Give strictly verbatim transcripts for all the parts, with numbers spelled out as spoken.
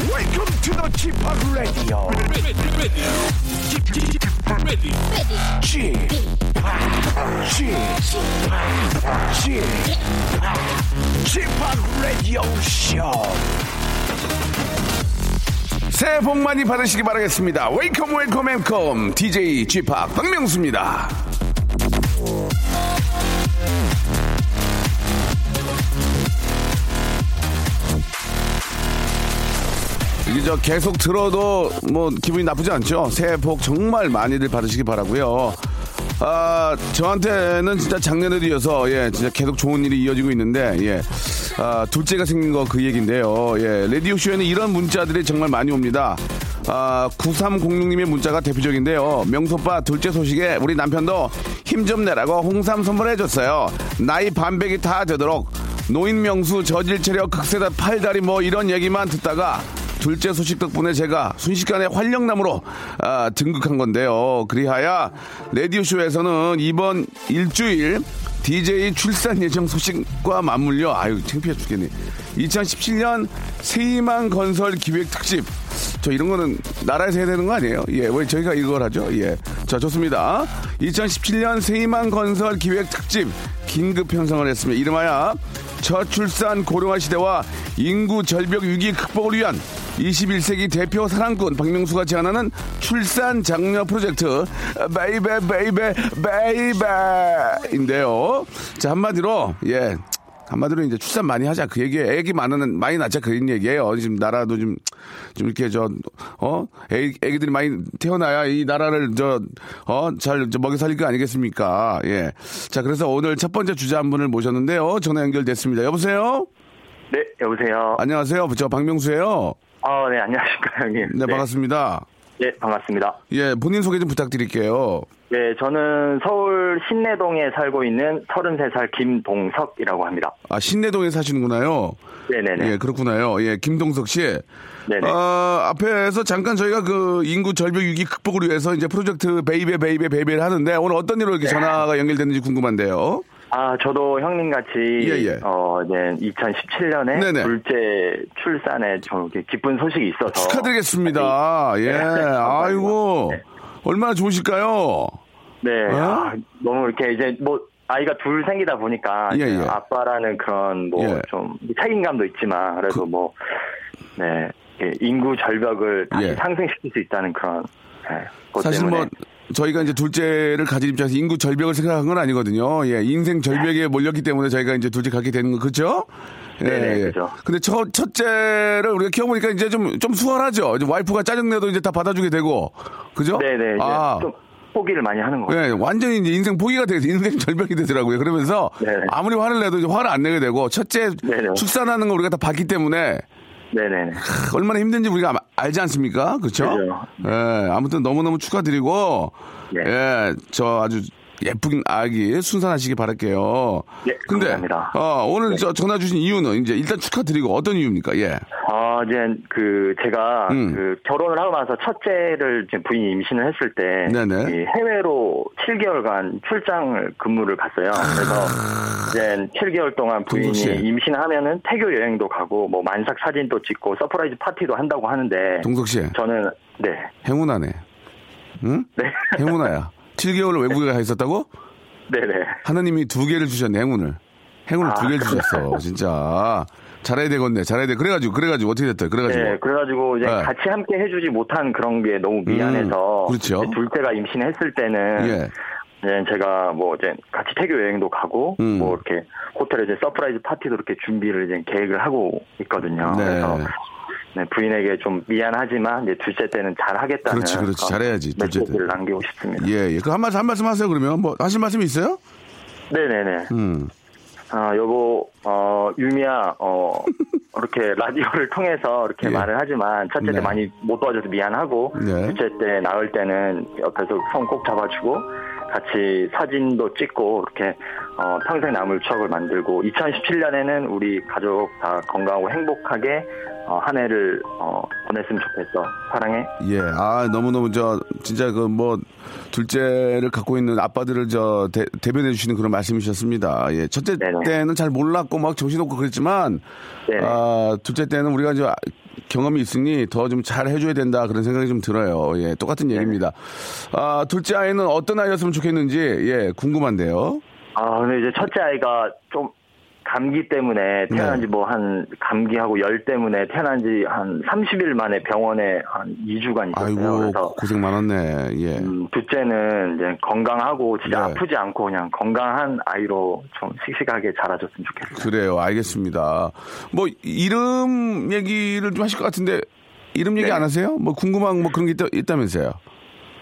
Welcome to the G-팝 Radio. G-팝 Radio. G-팝 Radio Show. 새해 복 많이 받으시기 바라겠습니다. Welcome, welcome, welcome. 디제이 G-팝 박명수입니다. 이제 계속 들어도 뭐 기분이 나쁘지 않죠. 새해 복 정말 많이들 받으시기 바라고요. 아 저한테는 진짜 작년에도 이어서 예 진짜 계속 좋은 일이 이어지고 있는데 예 아, 둘째가 생긴 거 그 얘긴데요. 예 라디오 쇼에는 이런 문자들이 정말 많이 옵니다. 아 구삼공육님의 문자가 대표적인데요. 명소빠 둘째 소식에 우리 남편도 힘 좀 내라고 홍삼 선물해줬어요. 나이 반백이 다 되도록 노인 명수 저질 체력 극세다 팔다리 뭐 이런 얘기만 듣다가. 둘째 소식 덕분에 제가 순식간에 활력남으로 아, 등극한 건데요. 그리하여 라디오쇼에서는 이번 일주일 디제이 출산 예정 소식과 맞물려 아유 창피해 죽겠네. 이천십칠년 새희망 건설 기획 특집. 저 이런 거는 나라에서 해야 되는 거 아니에요? 예, 왜 저희가 이걸 하죠? 예, 자 좋습니다. 이천십칠년 새희망 건설 기획 특집 긴급 편성을 했으며 이름하여 저출산 고령화 시대와 인구 절벽 위기 극복을 위한 이십일세기 대표 사랑꾼 박명수가 제안하는 출산 장려 프로젝트 베이베 베이베 베이베인데요. 자 한마디로 예 한마디로 이제 출산 많이 하자 그 얘기에 애기 많은 많이 낳자 그런 얘기예요. 지금 나라도 좀 좀 이렇게 저 어 애기, 애기들이 많이 태어나야 이 나라를 저 어 잘 먹여 살릴 거 아니겠습니까? 예. 자 그래서 오늘 첫 번째 주자 한 분을 모셨는데요. 전화 연결됐습니다. 여보세요. 네 여보세요. 안녕하세요. 저 박명수예요. 아, 네, 안녕하십니까, 형님. 네, 네, 반갑습니다. 네, 반갑습니다. 예, 본인 소개 좀 부탁드릴게요. 네, 저는 서울 신내동에 살고 있는 서른세 살 김동석이라고 합니다. 아, 신내동에 사시는구나요? 네네네. 예, 그렇구나요. 예, 김동석 씨. 네네. 어, 앞에서 잠깐 저희가 그 인구 절벽 위기 극복을 위해서 이제 프로젝트 베이베, 베이베, 베이베를 하는데 오늘 어떤 일로 이렇게 네. 전화가 연결됐는지 궁금한데요. 아, 저도 형님 같이, 예, 예. 어, 네, 이천십칠년에 네네. 둘째 출산에 좀 기쁜 소식이 있어서. 축하드리겠습니다. 네. 예, 네. 아이고. 네. 얼마나 좋으실까요? 네, 어? 아, 너무 이렇게 이제 뭐, 아이가 둘 생기다 보니까. 예, 예. 아빠라는 그런 뭐, 예. 좀 책임감도 있지만, 그래도 그... 뭐, 네, 인구 절벽을 다시 예. 상승시킬 수 있다는 그런, 네, 것 사실 때문에. 뭐... 저희가 이제 둘째를 가진 입장에서 인구 절벽을 생각한 건 아니거든요. 예, 인생 절벽에 몰렸기 때문에 저희가 이제 둘째 갖게 되는 거, 그렇죠? 예, 네네, 예. 그죠. 근데 첫, 첫째를 우리가 키워보니까 이제 좀, 좀 수월하죠? 이제 와이프가 짜증내도 이제 다 받아주게 되고, 그죠? 네네, 아. 좀 포기를 많이 하는 거예요. 예, 완전히 이제 인생 포기가 돼서 인생 절벽이 되더라고요. 그러면서 네네. 아무리 화를 내도 이제 화를 안 내게 되고, 첫째 네네. 출산하는 걸 우리가 다 봤기 때문에 네네. 하, 얼마나 힘든지 우리가 알지 않습니까? 그렇죠? 예, 아무튼 너무너무 축하드리고 네. 예, 저 아주 예쁜 아기 순산하시기 바랄게요. 네, 근데 감사합니다. 어, 오늘 네. 저 전화 주신 이유는 이제 일단 축하드리고 어떤 이유입니까? 예. 아, 이제 그 제가 음. 그 결혼을 하고 나서 첫째를 이제 부인이 임신을 했을 때 네네. 해외로 칠 개월간 출장을 근무를 갔어요. 그래서 이제 칠 개월 동안 부인이 임신하면은 태교 여행도 가고 뭐 만삭 사진도 찍고 서프라이즈 파티도 한다고 하는데 동석 씨. 저는 네. 행운아네. 응? 네. 행운아야. 칠 개월을 외국에 가 있었다고? 네네. 하느님이 두 개를 주셨네, 행운을. 행운을 아, 두 개를 주셨어, 진짜. 잘해야 되겠네, 잘해야 돼. 그래가지고, 그래가지고, 어떻게 됐다, 그래가지고. 네, 그래가지고, 이제 네. 같이 함께 해주지 못한 그런 게 너무 미안해서. 음, 그렇죠. 둘째가 임신했을 때는. 예. 네, 제가 뭐 이제 같이 태교 여행도 가고 음. 뭐 이렇게 호텔에 이제 서프라이즈 파티도 이렇게 준비를 이제 계획을 하고 있거든요. 네. 그래서 네, 부인에게 좀 미안하지만 이제 둘째 때는 잘 하겠다는. 그렇지, 그렇지, 잘해야지. 둘째 때. 남기고 싶습니다. 예, 예. 그 한 말씀 한 말씀 하세요. 그러면 뭐 하실 말씀이 있어요? 네, 네, 네. 음. 아, 여보, 어, 유미야, 어, 이렇게 라디오를 통해서 이렇게 예. 말을 하지만, 첫째 네. 때 많이 못 도와줘서 미안하고, 네. 둘째 때 나올 때는 옆에서 손 꼭 잡아주고, 같이 사진도 찍고, 이렇게, 어, 평생 남을 추억을 만들고, 이천십칠 년에는 우리 가족 다 건강하고 행복하게, 어, 한 해를, 어, 보냈으면 좋겠어. 사랑해. 예, 아, 너무너무 저, 진짜 그 뭐, 둘째를 갖고 있는 아빠들을 저, 대, 대변해 주시는 그런 말씀이셨습니다. 예, 첫째 네네. 때는 잘 몰랐고 막 정신없고 그랬지만, 네네. 아, 둘째 때는 우리가 이제 경험이 있으니 더 좀 잘 해줘야 된다 그런 생각이 좀 들어요. 예, 똑같은 네네. 얘기입니다. 아, 둘째 아이는 어떤 아이였으면 좋겠는지, 예, 궁금한데요. 아, 근데 이제 첫째 아이가 좀, 감기 때문에 태어난 지 뭐 한 감기하고 열 때문에 태어난 지 한 삼십 일 만에 병원에 한 이 주간 있었어요. 아이고, 그래서 고생 많았네. 예. 음, 둘째는 이제 건강하고 진짜 예. 아프지 않고 그냥 건강한 아이로 좀 씩씩하게 자라줬으면 좋겠어요. 그래요. 알겠습니다. 뭐 이름 얘기를 좀 하실 것 같은데 이름 얘기 네. 안 하세요? 뭐 궁금한 뭐 그런 게 있다, 있다면서요?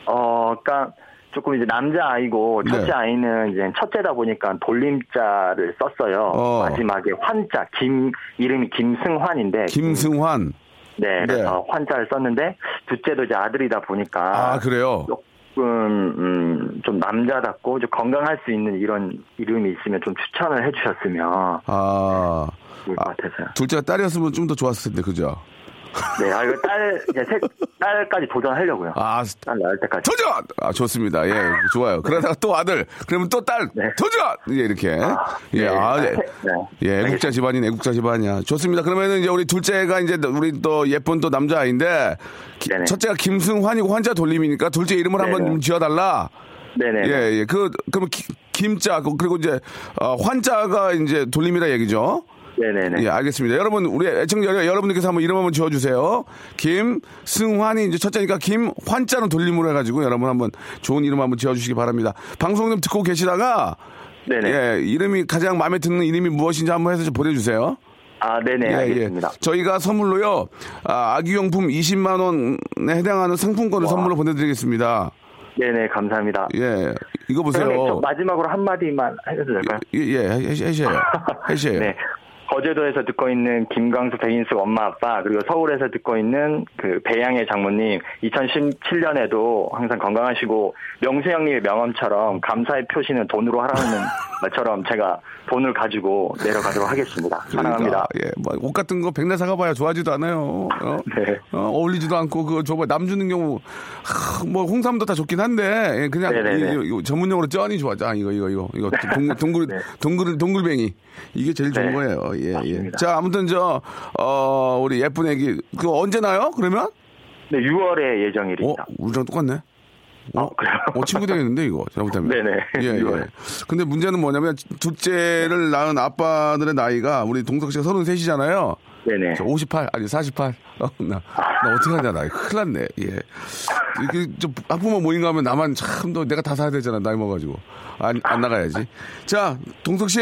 어, 그러니까 조금 이제 남자 아이고 첫째 네. 아이는 이제 첫째다 보니까 돌림자를 썼어요. 어. 마지막에 환자 김 이름이 김승환인데 김승환. 네, 그래서 네. 환자를 썼는데 둘째도 이제 아들이다 보니까 아 그래요. 조금 음, 좀 남자답고 좀 건강할 수 있는 이런 이름이 있으면 좀 추천을 해주셨으면 아 좋을 것 같아서요. 아, 둘째가 딸이었으면 좀 더 좋았을 텐데 그죠? 네, 아, 이거 딸, 이제 세, 딸까지 도전하려고요. 아, 딸 낳을 때까지. 도전! 아, 좋습니다. 예, 좋아요. 그러다가 또 아들, 그러면 또 딸, 네. 도전! 예, 이렇게. 아, 예, 네. 아, 네. 예, 애국자 집안인 애국자 집안이야. 좋습니다. 그러면은 이제 우리 둘째가 이제 우리 또 예쁜 또 남자아이인데, 기, 첫째가 김승환이고 환자 돌림이니까 둘째 이름을 네네. 한번 지어달라. 네네. 예, 예. 그, 그럼 기, 김자, 그리고 이제, 어, 환자가 이제 돌림이라 얘기죠. 네네네. 예, 알겠습니다. 여러분, 우리 애청자 여러분들께서 한번 이름 한번 지어주세요. 김승환이 이제 첫째니까 김환자는 돌림으로 해가지고 여러분 한번 좋은 이름 한번 지어주시기 바랍니다. 방송 좀 듣고 계시다가 네네. 예, 이름이 가장 마음에 드는 이름이 무엇인지 한번 해서 좀 보내주세요. 아, 네네. 예, 알겠습니다. 예. 저희가 선물로요, 아, 아기용품 이십만 원에 해당하는 상품권을 와. 선물로 보내드리겠습니다. 네네, 감사합니다. 예. 이거 보세요. 저 마지막으로 한마디만 해도 될까요? 예, 예, 해주세요. 해주세요. 네. 거제도에서 듣고 있는 김광수, 백인숙 엄마, 아빠, 그리고 서울에서 듣고 있는 그 배양의 장모님, 이천십칠 년에도 항상 건강하시고, 명수 형님의 명함처럼 감사의 표시는 돈으로 하라는 말처럼 제가 돈을 가지고 내려가도록 하겠습니다. 그러니까, 사랑합니다. 예, 뭐 옷 같은 거 백날 사가봐야 좋아하지도 않아요. 어? 네. 어, 어울리지도 않고, 그거 줘봐. 남 주는 경우, 하, 뭐 홍삼도 다 좋긴 한데, 예, 그냥 이, 이, 이, 전문용어로 쩐이 좋아하자. 아, 이거, 이거, 이거. 이거 동글, 동글, 네. 동글, 동글뱅이. 이게 제일 좋은 네. 거예요. 예, 예. 자, 아무튼 저, 어, 우리 예쁜 애기, 그 언제 나요, 그러면? 네, 유월에 예정일입니다. 어, 우리랑 똑같네? 어, 어 그래요? 어, 친구 되겠는데, 이거. 잘못하면. 네네. 예, 유월에. 예. 근데 문제는 뭐냐면, 둘째를 낳은 아빠들의 나이가, 우리 동석 씨가 서른셋이잖아요. 네네. 저 오십팔, 아니, 사십팔. 어, 나, 나 어떻게 하냐, 나. 큰일 났네. 예. 이렇게 좀, 하품만 모인가 하면 나만 참, 너 내가 다 사야 되잖아, 나이 먹어가지고. 안, 안 나가야지. 자, 동석 씨.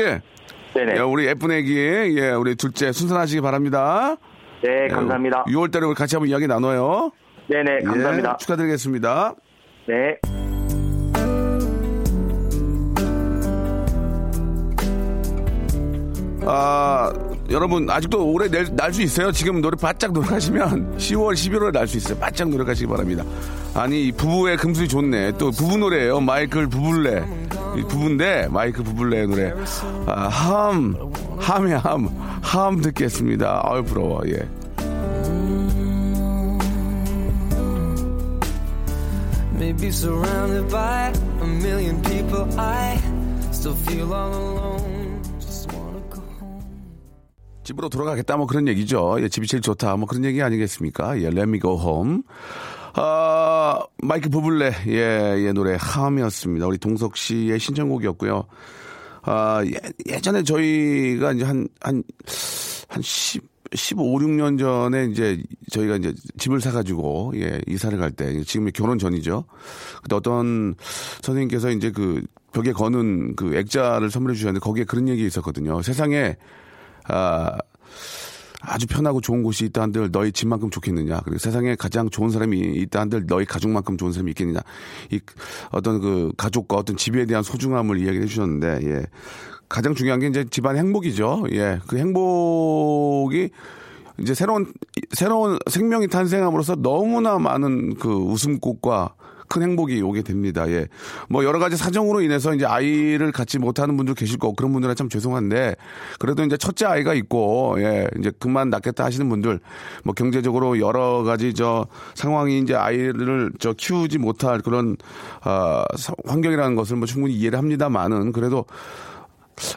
네네. 예, 우리 예쁜 애기, 예, 우리 둘째 순산하시기 바랍니다. 네, 감사합니다. 예, 유월달에 우리 같이 한번 이야기 나눠요. 네네, 감사합니다. 예, 축하드리겠습니다. 네. 아, 여러분, 아직도 올해 날 수 있어요. 지금 노력 바짝 노력하시면 시월, 십일월에 날 수 있어요. 바짝 노력하시기 바랍니다. 아니, 부부의 금슬이 좋네. 또 부부 노래예요. 마이클 부블레. 이 부부인데 마이클 부블레의 노래. 아, 함, 함이 함, 함 듣겠습니다. 아유, 부러워. 예. Maybe surrounded by a million people, I still feel all alone. 집으로 돌아가겠다 뭐 그런 얘기죠. 예, 집이 제일 좋다 뭐 그런 얘기 아니겠습니까? 예, Let me go home. 아, 마이클 부블레 예, 예 노래 함이었습니다. 우리 동석 씨의 신청곡이었고요. 아, 예, 예전에 저희가 이제 한 한 한 십오, 십육 년 전에 이제 저희가 이제 집을 사가지고 예, 이사를 갈 때 지금 결혼 전이죠. 그때 어떤 선생님께서 이제 그 벽에 거는 그 액자를 선물해 주셨는데 거기에 그런 얘기 있었거든요. 세상에 아, 아주 편하고 좋은 곳이 있다 한들 너희 집만큼 좋겠느냐. 그리고 세상에 가장 좋은 사람이 있다 한들 너희 가족만큼 좋은 사람이 있겠느냐. 이 어떤 그 가족과 어떤 집에 대한 소중함을 이야기를 해주셨는데, 예. 가장 중요한 게 이제 집안의 행복이죠. 예. 그 행복이 이제 새로운, 새로운 생명이 탄생함으로써 너무나 많은 그 웃음꽃과 큰 행복이 오게 됩니다. 예. 뭐 여러 가지 사정으로 인해서 이제 아이를 갖지 못하는 분들 계실 거고 그런 분들은 참 죄송한데 그래도 이제 첫째 아이가 있고 예. 이제 그만 낳겠다 하시는 분들 뭐 경제적으로 여러 가지 저 상황이 이제 아이를 저 키우지 못할 그런 어, 환경이라는 것을 뭐 충분히 이해를 합니다만은 그래도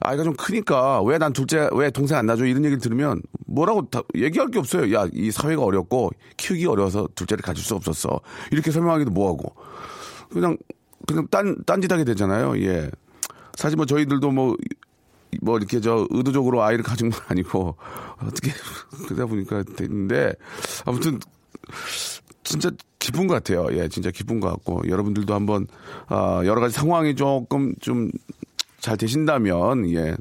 아이가 좀 크니까 왜 난 둘째 왜 동생 안 낳아줘 이런 얘기를 들으면 뭐라고 다 얘기할 게 없어요. 야, 이 사회가 어렵고 키우기 어려워서 둘째를 가질 수 없었어 이렇게 설명하기도 뭐하고 그냥 그냥 딴 딴짓하게 되잖아요. 예, 사실 뭐 저희들도 뭐 뭐 이렇게 저 의도적으로 아이를 가진 건 아니고 어떻게 그러다 보니까 됐는데 아무튼 진짜 기쁜 것 같아요. 예, 진짜 기쁜 것 같고 여러분들도 한번 아, 여러 가지 상황이 조금 좀 잘 되신다면, 예,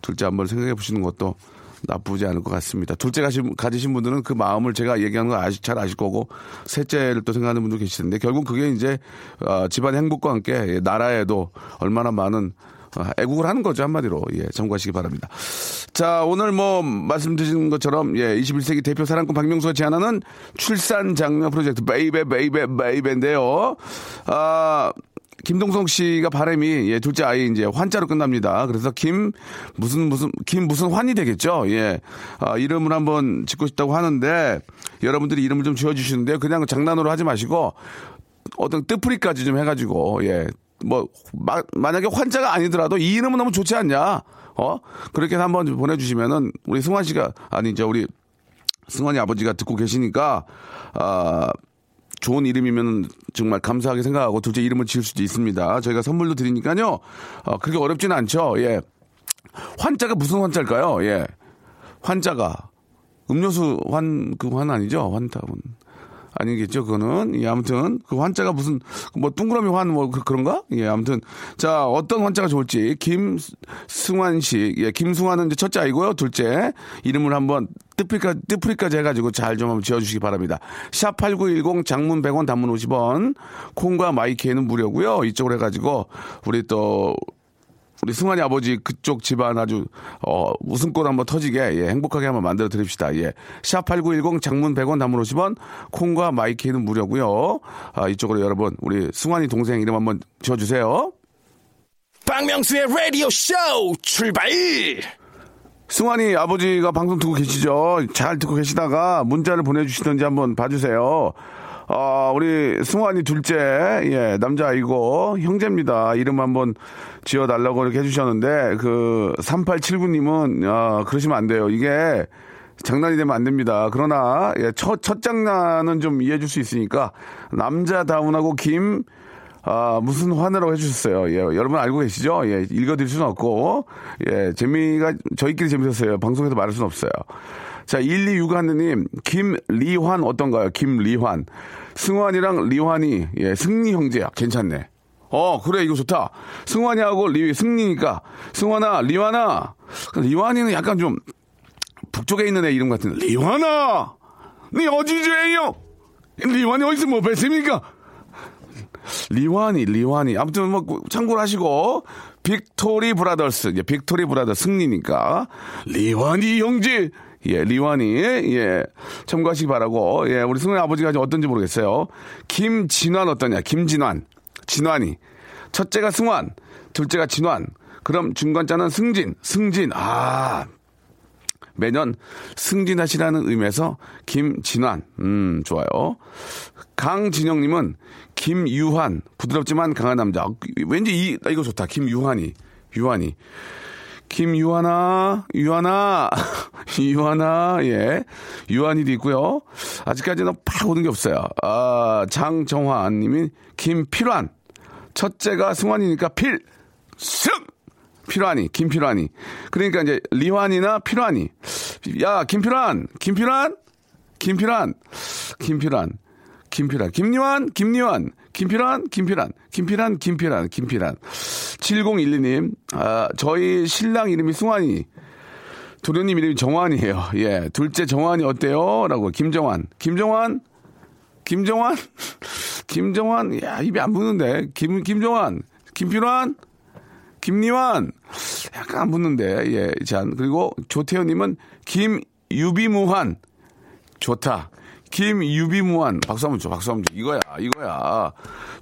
둘째 한번 생각해 보시는 것도 나쁘지 않을 것 같습니다. 둘째 가신, 가지신 분들은 그 마음을 제가 얘기하는 걸 아시, 잘 아실 거고, 셋째를 또 생각하는 분도 계시는데, 결국 그게 이제, 어, 집안의 행복과 함께, 예, 나라에도 얼마나 많은, 어, 애국을 하는 거죠, 한마디로. 예, 참고하시기 바랍니다. 자, 오늘 뭐, 말씀드린 것처럼, 예, 이십일 세기 대표 사랑꾼 박명수가 제안하는 출산 장려 프로젝트, 베이베, 베이베, 베이베인데요. 아, 김동성 씨가 바람이, 예, 둘째 아이, 이제, 환자로 끝납니다. 그래서, 김, 무슨, 무슨, 김, 무슨 환이 되겠죠? 예. 아, 이름을 한번 짓고 싶다고 하는데, 여러분들이 이름을 좀 지어주시는데요. 그냥 장난으로 하지 마시고, 어떤 뜻풀이까지 좀 해가지고, 예. 뭐, 마, 만약에 환자가 아니더라도, 이 이름은 너무 좋지 않냐? 어? 그렇게 한번 보내주시면은, 우리 승환 씨가, 아니, 이제, 우리, 승환이 아버지가 듣고 계시니까, 아, 좋은 이름이면 정말 감사하게 생각하고 둘째 이름을 지을 수도 있습니다. 저희가 선물도 드리니까요. 어, 그렇게 어렵지는 않죠. 예. 환자가 무슨 환자일까요? 예. 환자가. 음료수 환, 그 환 아니죠? 환타운. 아니겠죠, 그거는. 예, 아무튼. 그 환자가 무슨, 뭐, 둥그러미 환, 뭐, 그, 그런가? 예, 아무튼. 자, 어떤 환자가 좋을지. 김승환 씨. 예, 김승환은 이제 첫째 아이고요. 둘째. 이름을 한번 뜻풀이까지, 뜻풀이까지 해가지고 잘 좀 한번 지어주시기 바랍니다. 샵팔구일공 장문 백 원, 단문 오십 원. 콩과 마이키에는 무료고요. 이쪽으로 해가지고, 우리 또, 우리 승환이 아버지 그쪽 집안 아주 어, 웃음꽃 한번 터지게 예, 행복하게 한번 만들어 드립시다. 예. 샵팔구일공 장문 백 원 단문 오십 원 콩과 마이키는 무료고요. 아, 이쪽으로 여러분 우리 승환이 동생 이름 한번 지어주세요. 박명수의 라디오 쇼 출발. 승환이 아버지가 방송 듣고 계시죠? 잘 듣고 계시다가 문자를 보내주시던지 한번 봐주세요. 아, 우리 승환이 둘째, 예, 남자아이고, 형제입니다. 이름 한번 지어달라고 이렇게 해주셨는데, 그, 삼팔칠구 님은, 아, 그러시면 안 돼요. 이게 장난이 되면 안 됩니다. 그러나, 예, 첫, 첫 장난은 좀 이해해줄 수 있으니까, 남자다운하고 김, 아, 무슨 화내라고 해주셨어요. 예, 여러분 알고 계시죠? 예, 읽어드릴 수는 없고, 예, 재미가, 저희끼리 재밌었어요. 방송에서 말할 수는 없어요. 자, 일이육일 님, 김리환 어떤가요? 김리환. 승환이랑 리환이, 예, 승리 형제야. 괜찮네. 어, 그래, 이거 좋다. 승환이하고 리, 승리니까. 승환아, 리환아. 리환이는 약간 좀, 북쪽에 있는 애 이름 같은데. 리환아! 니 어디 죄예요? 리환이 어디서 뭐 뵀습니까? 리환이, 리환이. 아무튼 뭐, 참고를 하시고. 빅토리 브라더스. 예, 빅토리 브라더스 승리니까. 리환이 형제. 예, 리완이, 예, 참고하시기 바라고, 예, 우리 승훈이 아버지가 어떤지 모르겠어요. 김진환 어떠냐, 김진환. 진환이. 첫째가 승환, 둘째가 진환. 그럼 중간자는 승진, 승진. 아, 매년 승진하시라는 의미에서 김진환. 음, 좋아요. 강진영님은 김유환. 부드럽지만 강한 남자. 왠지 이, 이거 좋다. 김유환이. 유환이. 김유환아, 유환아, 유환아, 예. 유환이도 있고요. 아직까지는 팍 오는 게 없어요. 아, 장정환 님이 김필환. 첫째가 승환이니까 필, 승! 필환이, 김필환이. 그러니까 이제 리환이나 필환이. 야, 김필환, 김필환, 김필환, 김필환, 김필환, 김유환, 김리환. 김필환, 김필환, 김필환, 김필환, 김필환. 칠공일이 님, 아, 저희 신랑 이름이 승환이. 도련님 이름이 정환이에요. 예, 둘째 정환이 어때요? 라고. 김정환. 김정환? 김정환? 김정환? 야, 입이 안 붙는데. 김, 김정환. 김필환? 김리환? 약간 안 붙는데. 예, 자, 그리고 조태현님은 김유비무환. 좋다. 김유비무환. 박수 한번 줘, 박수 한번 줘. 이거야, 이거야.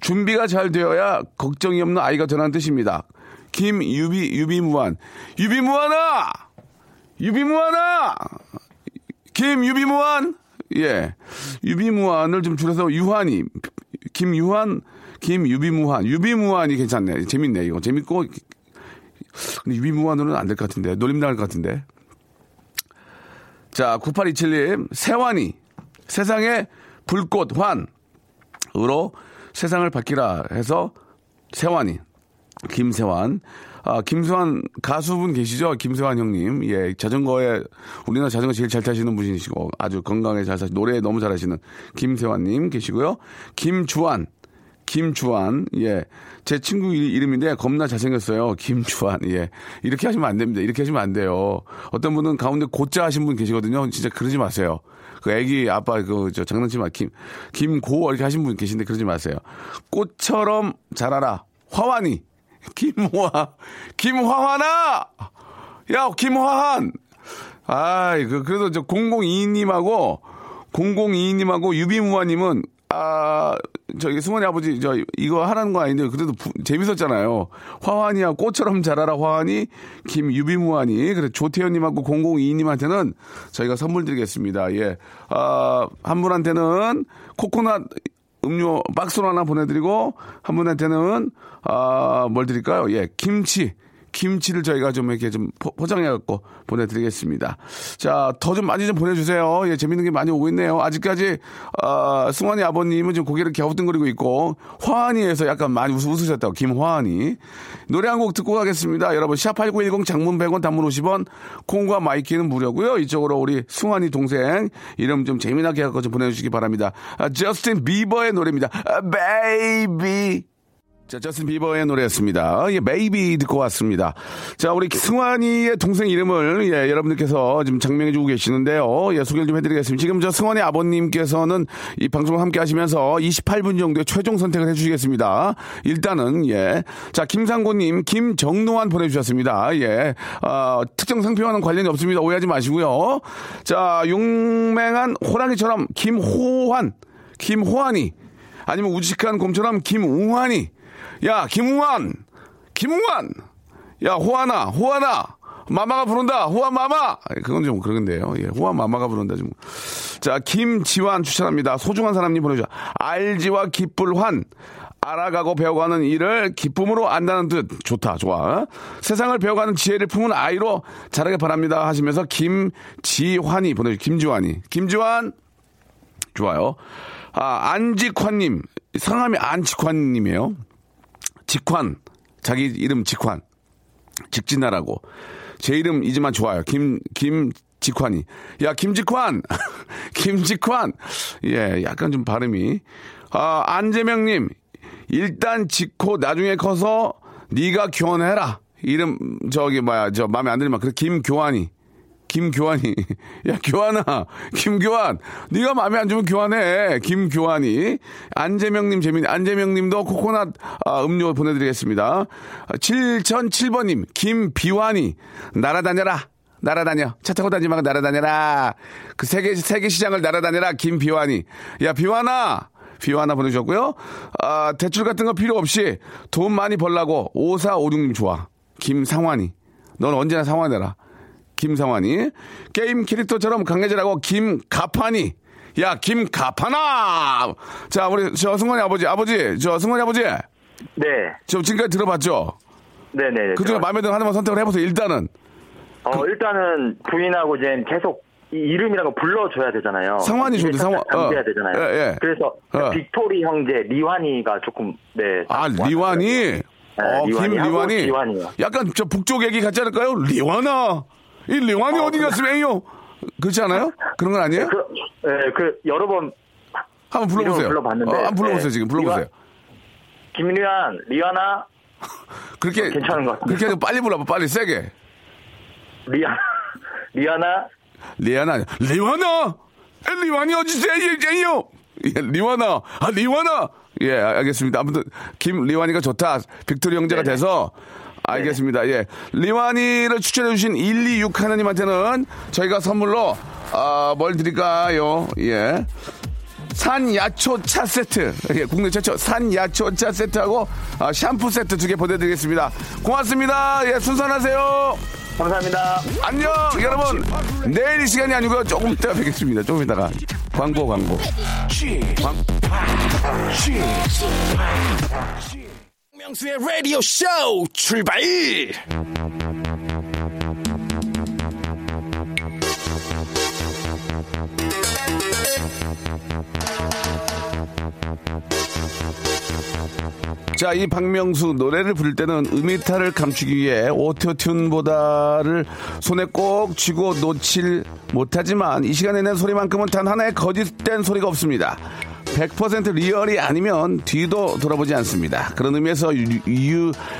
준비가 잘 되어야 걱정이 없는 아이가 되라는 뜻입니다. 김유비, 유비무환. 유비무환아! 유비무환아! 김유비무환! 예. 유비무환을 좀 줄여서 유환이. 김유환, 김유비무환. 유비무환이 괜찮네. 재밌네, 이거. 재밌고. 근데 유비무환으로는 안 될 것 같은데. 놀림당할 것 같은데. 자, 구팔이칠님. 세환이. 세상의 불꽃환으로 세상을 바뀌라 해서 세환이. 김세환. 아, 김세환 가수분 계시죠? 김세환 형님. 예, 자전거에 우리나라 자전거 제일 잘 타시는 분이시고 아주 건강에 잘 사시 노래 너무 잘하시는 김세환 님 계시고요. 김주환. 김주환. 예. 제 친구 이름인데 겁나 잘생겼어요. 김주환. 예. 이렇게 하시면 안 됩니다. 이렇게 하시면 안 돼요. 어떤 분은 가운데 고짜 하신 분 계시거든요. 진짜 그러지 마세요. 그 애기 아빠 그 저 장난치지 마. 김 김고 이렇게 하신 분 계신데 그러지 마세요. 꽃처럼 자라라. 화환이. 김호환, 김화환아! 야, 김호환! 아이, 그, 그래도 저 공공이이님하고, 공공이이님하고 유비무환님은, 아, 저기 승원이 아버지, 저 이거 하라는 거 아닌데, 그래도 부, 재밌었잖아요. 화환이야, 꽃처럼 자라라, 화환이, 김유비무환이, 그래, 조태현님하고 공공이이님한테는 저희가 선물 드리겠습니다. 예. 아, 한 분한테는 코코넛, 음료 박스로 하나 보내드리고 한 분한테는 아, 뭘 드릴까요? 예, 김치, 김치를 저희가 좀 이렇게 좀 포장해갖고 보내드리겠습니다. 자, 더 좀 많이 좀 보내주세요. 예, 재밌는 게 많이 오고 있네요. 아직까지 아, 승환이 아버님은 지금 고개를 갸우뚱거리고 있고 화환이에서 약간 많이 웃, 웃으셨다고 김화환이. 노래 한 곡 듣고 가겠습니다. 여러분 샵팔구일공 장문 백 원 단문 오십 원 콩과 마이키는 무료고요. 이쪽으로 우리 승환이 동생 이름 좀 재미나게 해갖고 좀 보내주시기 바랍니다. 아, 저스틴 비버의 노래입니다. 아, 베이비. 자, 저스틴 비버의 노래였습니다. 예, 메이비 듣고 왔습니다. 자, 우리 승환이의 동생 이름을, 예, 여러분들께서 지금 장명해주고 계시는데요. 예, 소개를 좀 해드리겠습니다. 지금 저 승환이 아버님께서는 이 방송을 함께 하시면서 이십팔 분 정도의 최종 선택을 해주시겠습니다. 일단은, 예. 자, 김상고님, 김정노환 보내주셨습니다. 예. 어, 특정 상표와는 관련이 없습니다. 오해하지 마시고요. 자, 용맹한 호랑이처럼 김호환, 김호환이, 아니면 우직한 곰처럼 김웅환이, 야, 김웅환! 김웅환! 야, 호환아! 호환아! 마마가 부른다! 호환마마! 그건 좀 그런데요. 예, 호환마마가 부른다, 좀. 자, 김지환 추천합니다. 소중한 사람님 보내주자. 알지와 기쁠환. 알아가고 배워가는 일을 기쁨으로 안다는 뜻. 좋다, 좋아. 세상을 배워가는 지혜를 품은 아이로 자라길 바랍니다. 하시면서 김지환이 보내주세요. 김지환이. 김지환! 좋아요. 아, 안직환님. 성함이 안직환님이에요. 직환, 자기 이름 직환, 직진하라고. 제 이름이지만 좋아요. 김, 김직환이. 야, 김직환! 김직환! 예, 약간 좀 발음이. 아, 안재명님, 일단 직고 나중에 커서 네가 교환해라. 이름, 저기, 뭐야, 저, 마음에 안 들면, 그래, 김교환이. 김교환이. 야, 교환아. 김교환. 네가 마음에 안 주면 교환해. 김교환이. 안재명님 재밌네. 안재명님도 코코넛 아, 음료 보내드리겠습니다. 칠공공칠 번님. 김비환이. 날아다녀라. 날아다녀. 차 타고 다니지 말고 날아다녀라. 그 세계, 세계 시장을 날아다녀라. 김비환이. 야, 비환아. 비환아 보내주셨고요. 아, 대출 같은 거 필요 없이 돈 많이 벌라고 오사오육님 좋아. 김상환이. 넌 언제나 상환해라. 김상환이. 게임 캐릭터처럼 강해지라고 김가판이. 야, 김가판아. 자, 우리 저 승환이 아버지 아버지 저 승환이 아버지. 네. 저 지금까지 들어봤죠? 네네. 그중에 마음에 드는 하나만 선택을 해보세요. 일단은. 어 그, 일단은 부인하고 이제 계속 이 이름이라고 불러줘야 되잖아요. 상환이 좋은데 상환. 담겨야 되잖아요. 예, 예. 그래서 어. 빅토리 형제 리환이가 조금 네. 아, 리환이. 네, 어, 김 리환이. 약간 저 북쪽 얘기 같지 않을까요? 리환아. 이 리완이 어, 어디 갔으면요? 그렇지 않아요? 그런 건 아니에요? 그, 예, 그 여러 번 한번 불러보세요. 불러봤는데, 어, 한번 불러보세요. 예, 지금 불러보세요. 김리환, 리완아. 그렇게 어, 괜찮은 것 같아요. 그렇게 빨리 불러봐, 빨리 세게. 리완, 리아나. 리아나. 리와나. 리완이 어디세요? 예, 리와나. 아, 리와나. 예, 알겠습니다. 아무튼 김리완이가 좋다. 빅토리 형제가 네네. 돼서 알겠습니다. 네네. 예, 리완이를 추천해주신 일이육 하나님한테는 저희가 선물로 아, 뭘 드릴까요? 예. 산 야초 차 세트, 예, 국내 최초 산 야초 차 세트하고 아, 샴푸 세트 두 개 보내드리겠습니다. 고맙습니다. 예, 순산하세요. 감사합니다. 안녕, 여러분. 내일 이 시간이 아니고요. 조금 이따 뵙겠습니다. 조금 이따가 광고, 광고. 명수의 라디오 쇼 출발. 자, 이 박명수 노래를 부를 때는 음이탈을 감추기 위해 오토튠보다를 손에 꼭 쥐고 놓질 못하지만 이 시간에 낸 소리만큼은 단 하나의 거짓된 소리가 없습니다. 백 퍼센트 리얼이 아니면 뒤도 돌아보지 않습니다. 그런 의미에서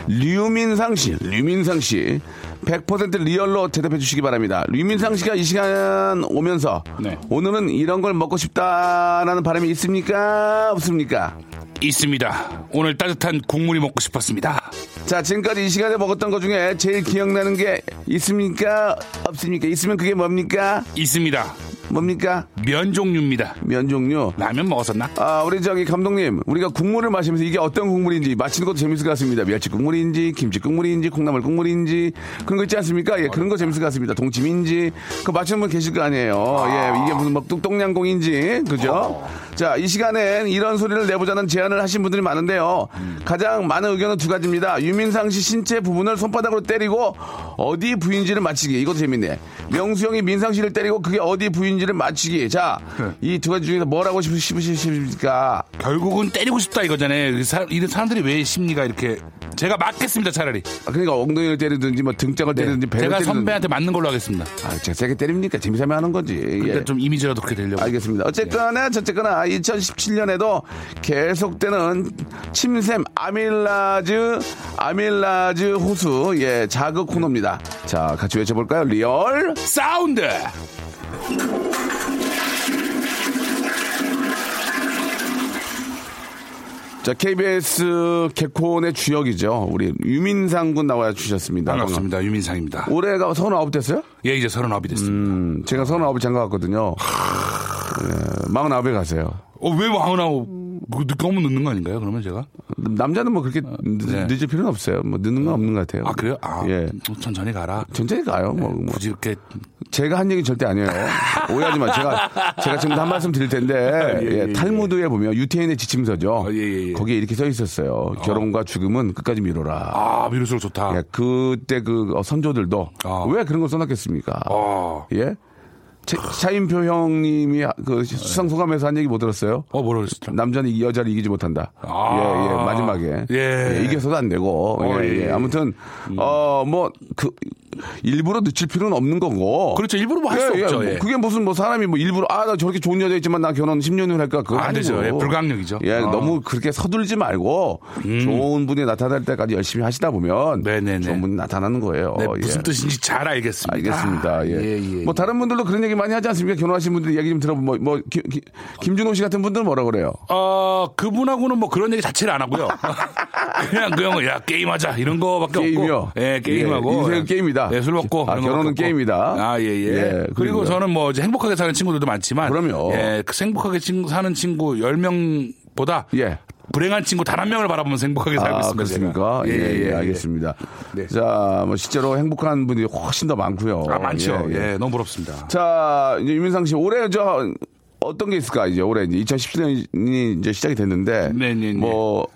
류민상 씨, 류민상 씨 백 퍼센트 리얼로 대답해 주시기 바랍니다. 류민상 씨가 이 시간 오면서 네. 오늘은 이런 걸 먹고 싶다라는 바람이 있습니까? 없습니까? 있습니다. 오늘 따뜻한 국물이 먹고 싶었습니다. 자, 지금까지 이 시간에 먹었던 것 중에 제일 기억나는 게 있습니까? 없습니까? 있으면 그게 뭡니까? 있습니다. 뭡니까? 면 종류입니다. 면 종류. 라면 먹었었나? 아, 우리 저기 감독님, 우리가 국물을 마시면서 이게 어떤 국물인지 맞히는 것도 재밌을 것 같습니다. 멸치 국물인지, 김치 국물인지, 콩나물 국물인지 그런 거 있지 않습니까? 예, 그런 거 재밌을 것 같습니다. 동치미인지 그 맞히는 분 계실 거 아니에요. 아~ 예, 이게 무슨 뭐 뚝동양공인지 그죠? 아~ 자, 이 시간엔 이런 소리를 내보자는 제안을 하신 분들이 많은데요. 음. 가장 많은 의견은 두 가지입니다. 유민상 씨 신체 부분을 손바닥으로 때리고 어디 부위인지를 맞히기. 이것도 재밌네. 명수 형이 민상 씨를 때리고 그게 어디 부위인지 인지를 맞히기. 자, 이 두 가지 중에서 뭐라고 싶으십니까? 결국은 때리고 싶다 이거잖아요. 이런 사람들이 왜 심리가 이렇게 제가 맞겠습니다 차라리. 아, 그러니까 엉덩이를 때리든지 뭐 등짝을 네. 때리든지 배를 제가 때리든지. 선배한테 맞는 걸로 하겠습니다. 아, 제가 세게 때립니까? 재미삼아 하는 거지. 그러니까 예. 좀 이미지라도 그렇게 되려고. 알겠습니다. 어쨌거나 예. 저쨌거나 이천십칠 년에도 계속되는 침샘 아밀라즈 아밀라즈 호수 예 자극 코너입니다. 자, 같이 외쳐볼까요? 리얼 사운드. 자, 케이비에스 개콘의 주역이죠. 우리 유민상 군 나와 주셨습니다. 반갑습니다. 방금. 유민상입니다. 올해가 서른아홉 됐어요? 예, 이제 서른아홉이 됐습니다. 음, 제가 서른아홉이 장가 갔거든요. 예, 마흔아홉에 가세요. 어, 왜 마흔아홉? 뭐, 늦게 오면 늦는 거 아닌가요? 그러면 제가? 남자는 뭐 그렇게 늦, 네. 늦을 필요는 없어요. 뭐 늦는 건 없는 것 같아요. 아, 그래요? 아, 예. 천천히 가라. 천천히 가요. 네, 뭐, 뭐. 굳이 이렇게. 제가 한 얘기는 절대 아니에요. 오해하지 마. 제가, 제가 지금도 한 말씀 드릴 텐데, 예, 예, 예, 탈무드에 예. 보면 유태인의 지침서죠. 아, 예, 예, 예. 거기에 이렇게 써 있었어요. 아. 결혼과 죽음은 끝까지 미뤄라. 아, 미룰수록 좋다. 예, 그때 그 선조들도 아. 왜 그런 걸 써놨겠습니까? 아. 예? 차, 차인표 형님이 그 수상 소감에서 한 얘기 못 들었어요? 어, 뭐라 그랬어요? 남자는 이 여자를 이기지 못한다. 아~ 예, 예, 마지막에. 예. 예, 이겨서도 안 되고. 어, 예, 예. 예. 아무튼, 음. 어, 뭐, 그, 일부러 늦출 필요는 없는 거고. 그렇죠. 일부러 뭐 할 수 예, 없죠. 예. 뭐 그게 무슨 뭐 사람이 뭐 일부러, 아, 나 저렇게 좋은 여자 있지만 나 결혼 십 년 후에 할까? 그거 안 되죠. 예, 불가항력이죠. 예, 어. 너무 그렇게 서둘지 말고 음. 좋은 분이 나타날 때까지 열심히 하시다 보면. 네네네. 좋은 분이 나타나는 거예요. 네, 무슨 예. 뜻인지 잘 알겠습니다. 알겠습니다. 아, 예. 예, 예. 뭐 다른 분들도 그런 얘기 많이 하지 않습니까? 결혼하신 분들 얘기 좀 들어보면 뭐, 뭐 김, 김, 김준호 씨 같은 분들은 뭐라 그래요? 어, 그분하고는 뭐 그런 얘기 자체를 안 하고요. 그냥 그 형은 야 게임하자 이런 거밖에 게임이요? 없고. 예, 게임하고. 예, 인생은 게임이다. 예, 술 먹고. 아, 결혼은 게임이다. 아, 예, 예. 예 그리고 그리고요. 저는 뭐 이제 행복하게 사는 친구들도 많지만. 그럼요. 예, 그 행복하게 친, 사는 친구 열 명보다. 예. 불행한 친구 단 한 명을 바라보면서 행복하게 살고 아, 있습니다. 그렇습니까? 예, 예, 예, 예, 알겠습니다. 네. 자, 뭐, 실제로 행복한 분들이 훨씬 더 많고요. 아, 많죠. 예, 예. 예 너무 부럽습니다. 자, 이제 유민상 씨, 올해 저, 어떤 게 있을까? 이제 올해 이제 이천십칠 년이 이제 시작이 됐는데. 네, 네, 네. 뭐,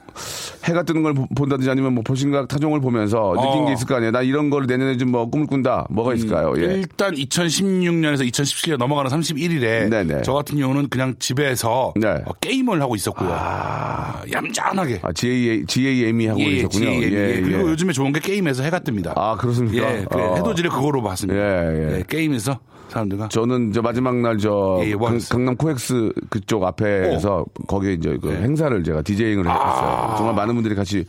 해가 뜨는 걸 본다든지 아니면 뭐 보신각 타종을 보면서 느낀 어. 게 있을 거 아니에요. 나 이런 걸 내년에 좀 뭐 꿈을 꾼다. 뭐가 있을까요? 예. 일단 이천십육 년에서 이천십칠 년 넘어가는 삼십일 일에 네네. 저 같은 경우는 그냥 집에서 네. 어, 게임을 하고 있었고요. 아. 얌전하게. 아, 지에이엠이 하고 예, 있었군요. 지에이엠이. 예, 예. 그리고 요즘에 좋은 게 게임에서 해가 뜹니다. 아, 그렇습니까? 예, 그래. 어. 해돋이를 그거로 봤습니다. 예, 예. 예, 게임에서 사람들과. 저는 저 마지막 날 저 예, 강남 코엑스 그쪽 앞에서 오. 거기에 이제 그 예. 행사를 제가 디제잉을 아. 했었어요. 정말 많은 분들이 같이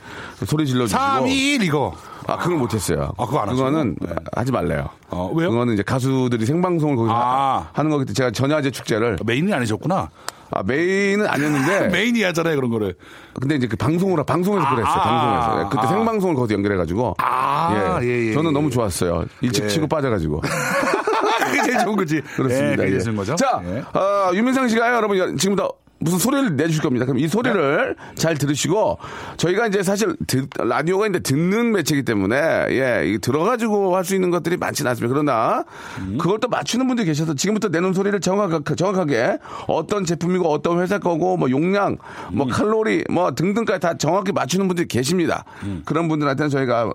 소리 질러주시고 삼 일 이거 아, 그걸 못했어요. 아, 그거 안 하죠? 그거는 네. 하지 말래요. 어, 왜요? 그거는 이제 가수들이 생방송을 거기서 아. 하는 거기 때문에 제가 전야제 축제를. 메인이 아니셨구나. 아, 메인은 아니었는데. 메인이 하잖아요, 그런 거를. 근데 이제 그 방송으로, 방송에서 아, 그랬어요, 방송에서. 그때 아, 생방송을 거기서 연결해가지고. 아, 예. 예, 예, 저는 예. 너무 좋았어요. 일찍 예. 치고 빠져가지고. 그게 제일 좋은 거지. 그렇습니다. 예, 예. 거죠? 자, 예. 어, 유민상 씨가요, 여러분, 지금부터. 무슨 소리를 내주실 겁니다. 그럼 이 소리를 네. 잘 들으시고, 저희가 이제 사실 듣, 라디오가 이제 듣는 매체이기 때문에, 예, 들어가지고 할 수 있는 것들이 많지는 않습니다. 그러나, 음. 그걸 또 맞추는 분들이 계셔서 지금부터 내놓은 소리를 정확하게, 정확하게 어떤 제품이고, 어떤 회사 거고, 뭐 용량, 음. 뭐 칼로리, 뭐 등등까지 다 정확히 맞추는 분들이 계십니다. 음. 그런 분들한테는 저희가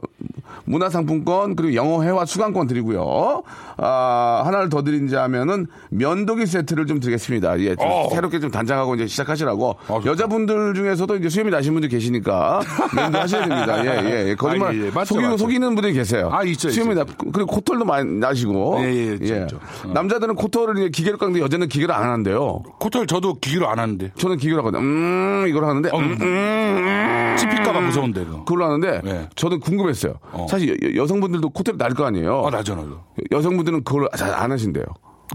문화상품권, 그리고 영어회화 수강권 드리고요. 아, 하나를 더 드린다면은 면도기 세트를 좀 드리겠습니다. 예, 좀 새롭게 좀 단장하고, 이제 시작하시라고. 아, 여자분들 중에서도 이제 수염이 나신 분들 계시니까 면도 하셔야 됩니다. 예예. 예. 거짓말 아, 예, 예. 맞죠, 속이고 맞죠. 속이는 분들이 계세요. 아 있죠. 수염이 나 그리고 코털도 많이 나시고. 예예. 예, 예. 어. 남자들은 코털을 기계로 깎는데 여자는 기계로 안 한대요. 코털 저도 기계로 안 하는데. 저는 기계로 하거든요. 음 이걸 하는데. 어, 음, 음. 찝힐까봐 무서운데. 그거. 그걸로 하는데. 예. 저는 궁금했어요. 어. 사실 여, 여성분들도 코털이 날 거 아니에요. 아 나죠 나죠. 여성분들은 그걸 잘 안 하신대요.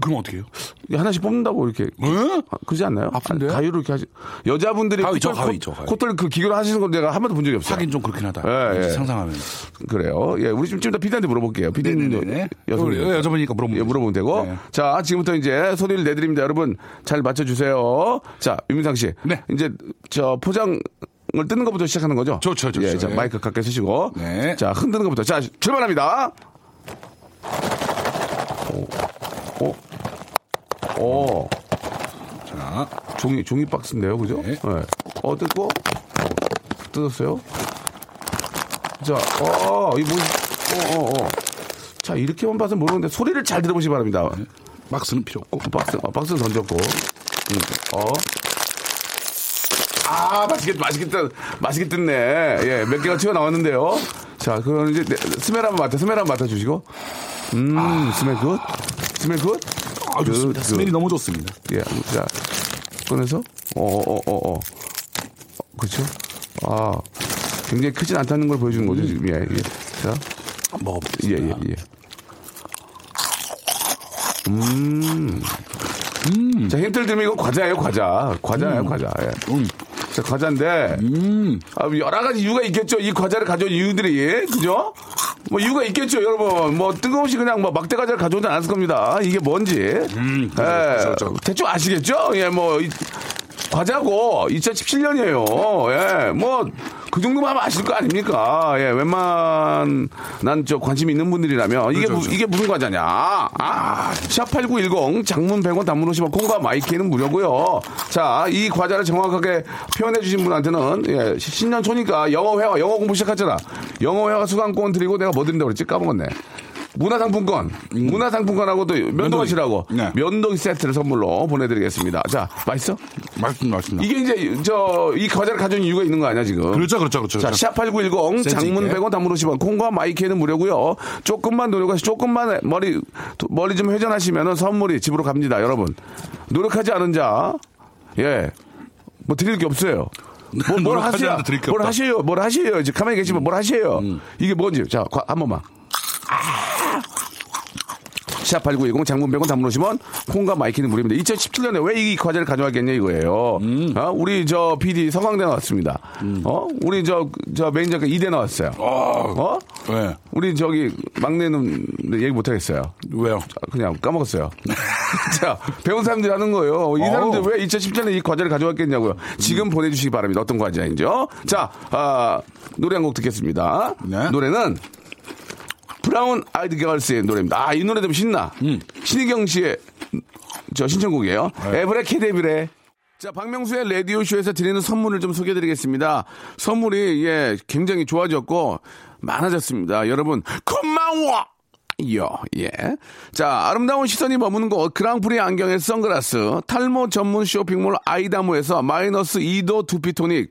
그럼 어떻게 해요? 하나씩 뽑는다고 이렇게. 에? 아, 그러지 않나요? 아픈데? 가위로 이렇게 하시. 여자분들이. 가위, 저 가위, 저 가위. 코털 그 기계로 하시는 건 내가 한 번도 본 적이 없어요. 하긴 좀 그렇긴 하다. 예, 예. 상상하면. 그래요. 예, 우리 지금 좀 이따 피디한테 물어볼게요. 피디는 여성분. 여자분이니까 물어보면. 예, 물어보면 되고. 네. 자, 지금부터 이제 소리를 내드립니다. 여러분, 잘 맞춰주세요. 자, 유민상 씨. 네. 이제 저 포장을 뜨는 것부터 시작하는 거죠? 좋죠, 좋죠. 예, 자, 예. 마이크 가까이 쓰시고. 네. 자, 흔드는 것부터. 자, 출발합니다. 오. 오. 자, 종이, 종이 박스인데요, 그죠? 네. 네. 어, 뜯고, 뜯었어요. 자, 어, 이 뭐, 어, 어, 어. 자, 이렇게만 봐서 모르는데 소리를 잘 들어보시기 바랍니다. 네. 박스는 필요 없고, 박스, 어, 박스는 던졌고. 응. 어. 아, 맛있겠다, 맛있겠다, 맛있겠네. 예, 몇 개가 튀어나왔는데요. 자, 그럼 이제 스멜 한번 맡아, 스멜 한번 맡아주시고. 음, 아. 스멜 굿. 스멜 굿. 아, 좋습니다. 그, 스멜이 그, 너무 좋습니다. 예, 자, 꺼내서, 어, 어, 어, 어. 그렇죠? 아, 굉장히 크진 않다는 걸 보여주는 거죠, 지금. 예, 예. 자, 먹어보겠습니다. 예, 예, 예. 음. 음. 자, 힌트를 드리면 이거 과자예요, 과자. 과자예요, 음. 과자. 예. 음. 자, 과자인데, 음. 아, 여러 가지 이유가 있겠죠. 이 과자를 가져온 이유들이, 그죠? 뭐 이유가 있겠죠, 여러분. 뭐 뜬금없이 그냥 뭐 막대 과자를 가져오지 않았을 겁니다. 이게 뭔지, 음, 그렇죠, 예, 그렇죠. 대충 아시겠죠? 예, 뭐 이, 과자고 이천십칠 년이에요. 예, 뭐 그 정도만 하면 아실 거 아닙니까? 예, 웬만한 저 관심 있는 분들이라면 이게 그렇죠, 무, 그렇죠. 이게 무슨 과자냐? 아, 샵팔구일공 장문 백 원 단문 오십 원 콩과 마이키는 무료고요. 자, 이 과자를 정확하게 표현해 주신 분한테는 예, 신년 초니까 영어 회화 영어 공부 시작하잖아. 영어 회화 수강권 드리고 내가 뭐 드린다고 그랬지? 까먹었네. 문화상품권, 음. 문화상품권하고 또 면도기시라고 면도기. 네. 면도기 세트를 선물로 보내드리겠습니다. 자, 맛있어? 맛있습니다, 맛있습니다. 이게 이제 저 이 과자를 가져온 이유가 있는 거 아니야 지금? 그렇죠, 그렇죠, 그렇죠. 자, 샵팔구일공 장문 백 원 단문 오십 원 콩과 마이크는 무료고요. 조금만 노력하시, 조금만 머리 머리 좀 회전하시면은 선물이 집으로 갑니다, 여러분. 노력하지 않은 자, 예, 뭐 드릴 게 없어요. 뭐, 뭘 하세요? 뭘 하세요? 뭘 하세요? 이제 가만히 계시면 음. 뭘 하세요? 음. 이게 뭔지, 자, 한 번만. 샵팔구이공 장문 백 원 단문 오십 원 콩과 마이키는 무료입니다. 이천십칠 년에 왜 이 과자를 가져왔겠냐 이거예요. 음. 어? 우리 저 피디 서강대 나왔습니다. 음. 어? 우리 저, 저 메인 작가 이대 나왔어요. 어? 어? 네. 우리 저기 막내는 얘기 못하겠어요. 왜요? 그냥 까먹었어요. 자, 배운 사람들이 하는 거예요. 이 사람들 오. 왜 이천십칠 년에 이 과자를 가져왔겠냐고요. 지금 음. 보내주시기 바랍니다. 어떤 과자인지요. 자, 아, 노래 한 곡 듣겠습니다. 네. 노래는 브라운 아이드 걸스의 노래입니다. 아, 이 노래 되면 신나. 음. 신희경 씨의 저 신청곡이에요. 네. 에브레케데브레. 자, 박명수의 라디오쇼에서 드리는 선물을 좀 소개해드리겠습니다. 선물이 예 굉장히 좋아졌고 많아졌습니다. 여러분 고마워. 요, 예. 자, 아름다운 시선이 머무는 곳 그랑프리 안경의 선글라스, 탈모 전문 쇼핑몰 아이다모에서 마이너스 이 도 두피토닉,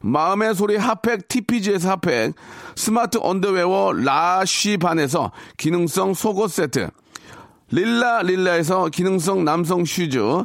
마음의 소리 핫팩 티피지에서 핫팩, 스마트 언더웨어 라쉬반에서 기능성 속옷 세트, 릴라 릴라에서 기능성 남성 슈즈,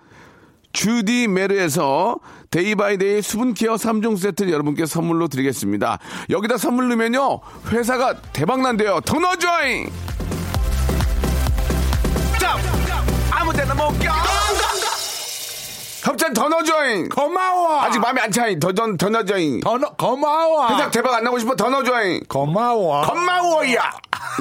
주디 메르에서 데이바이데이 수분케어 삼 종 세트를 여러분께 선물로 드리겠습니다. 여기다 선물 넣으면요, 회사가 대박난대요. 더 넣어줘잉! 아무데나 못 껴! 협찬 더 넣어줘잉! 고마워! 아직 마음이 안 차잉! 더, 더, 더 넣어줘잉! 더 넣, 고마워! 회사 대박 안 나고 싶어? 더 넣어줘잉! 고마워! 고마워야!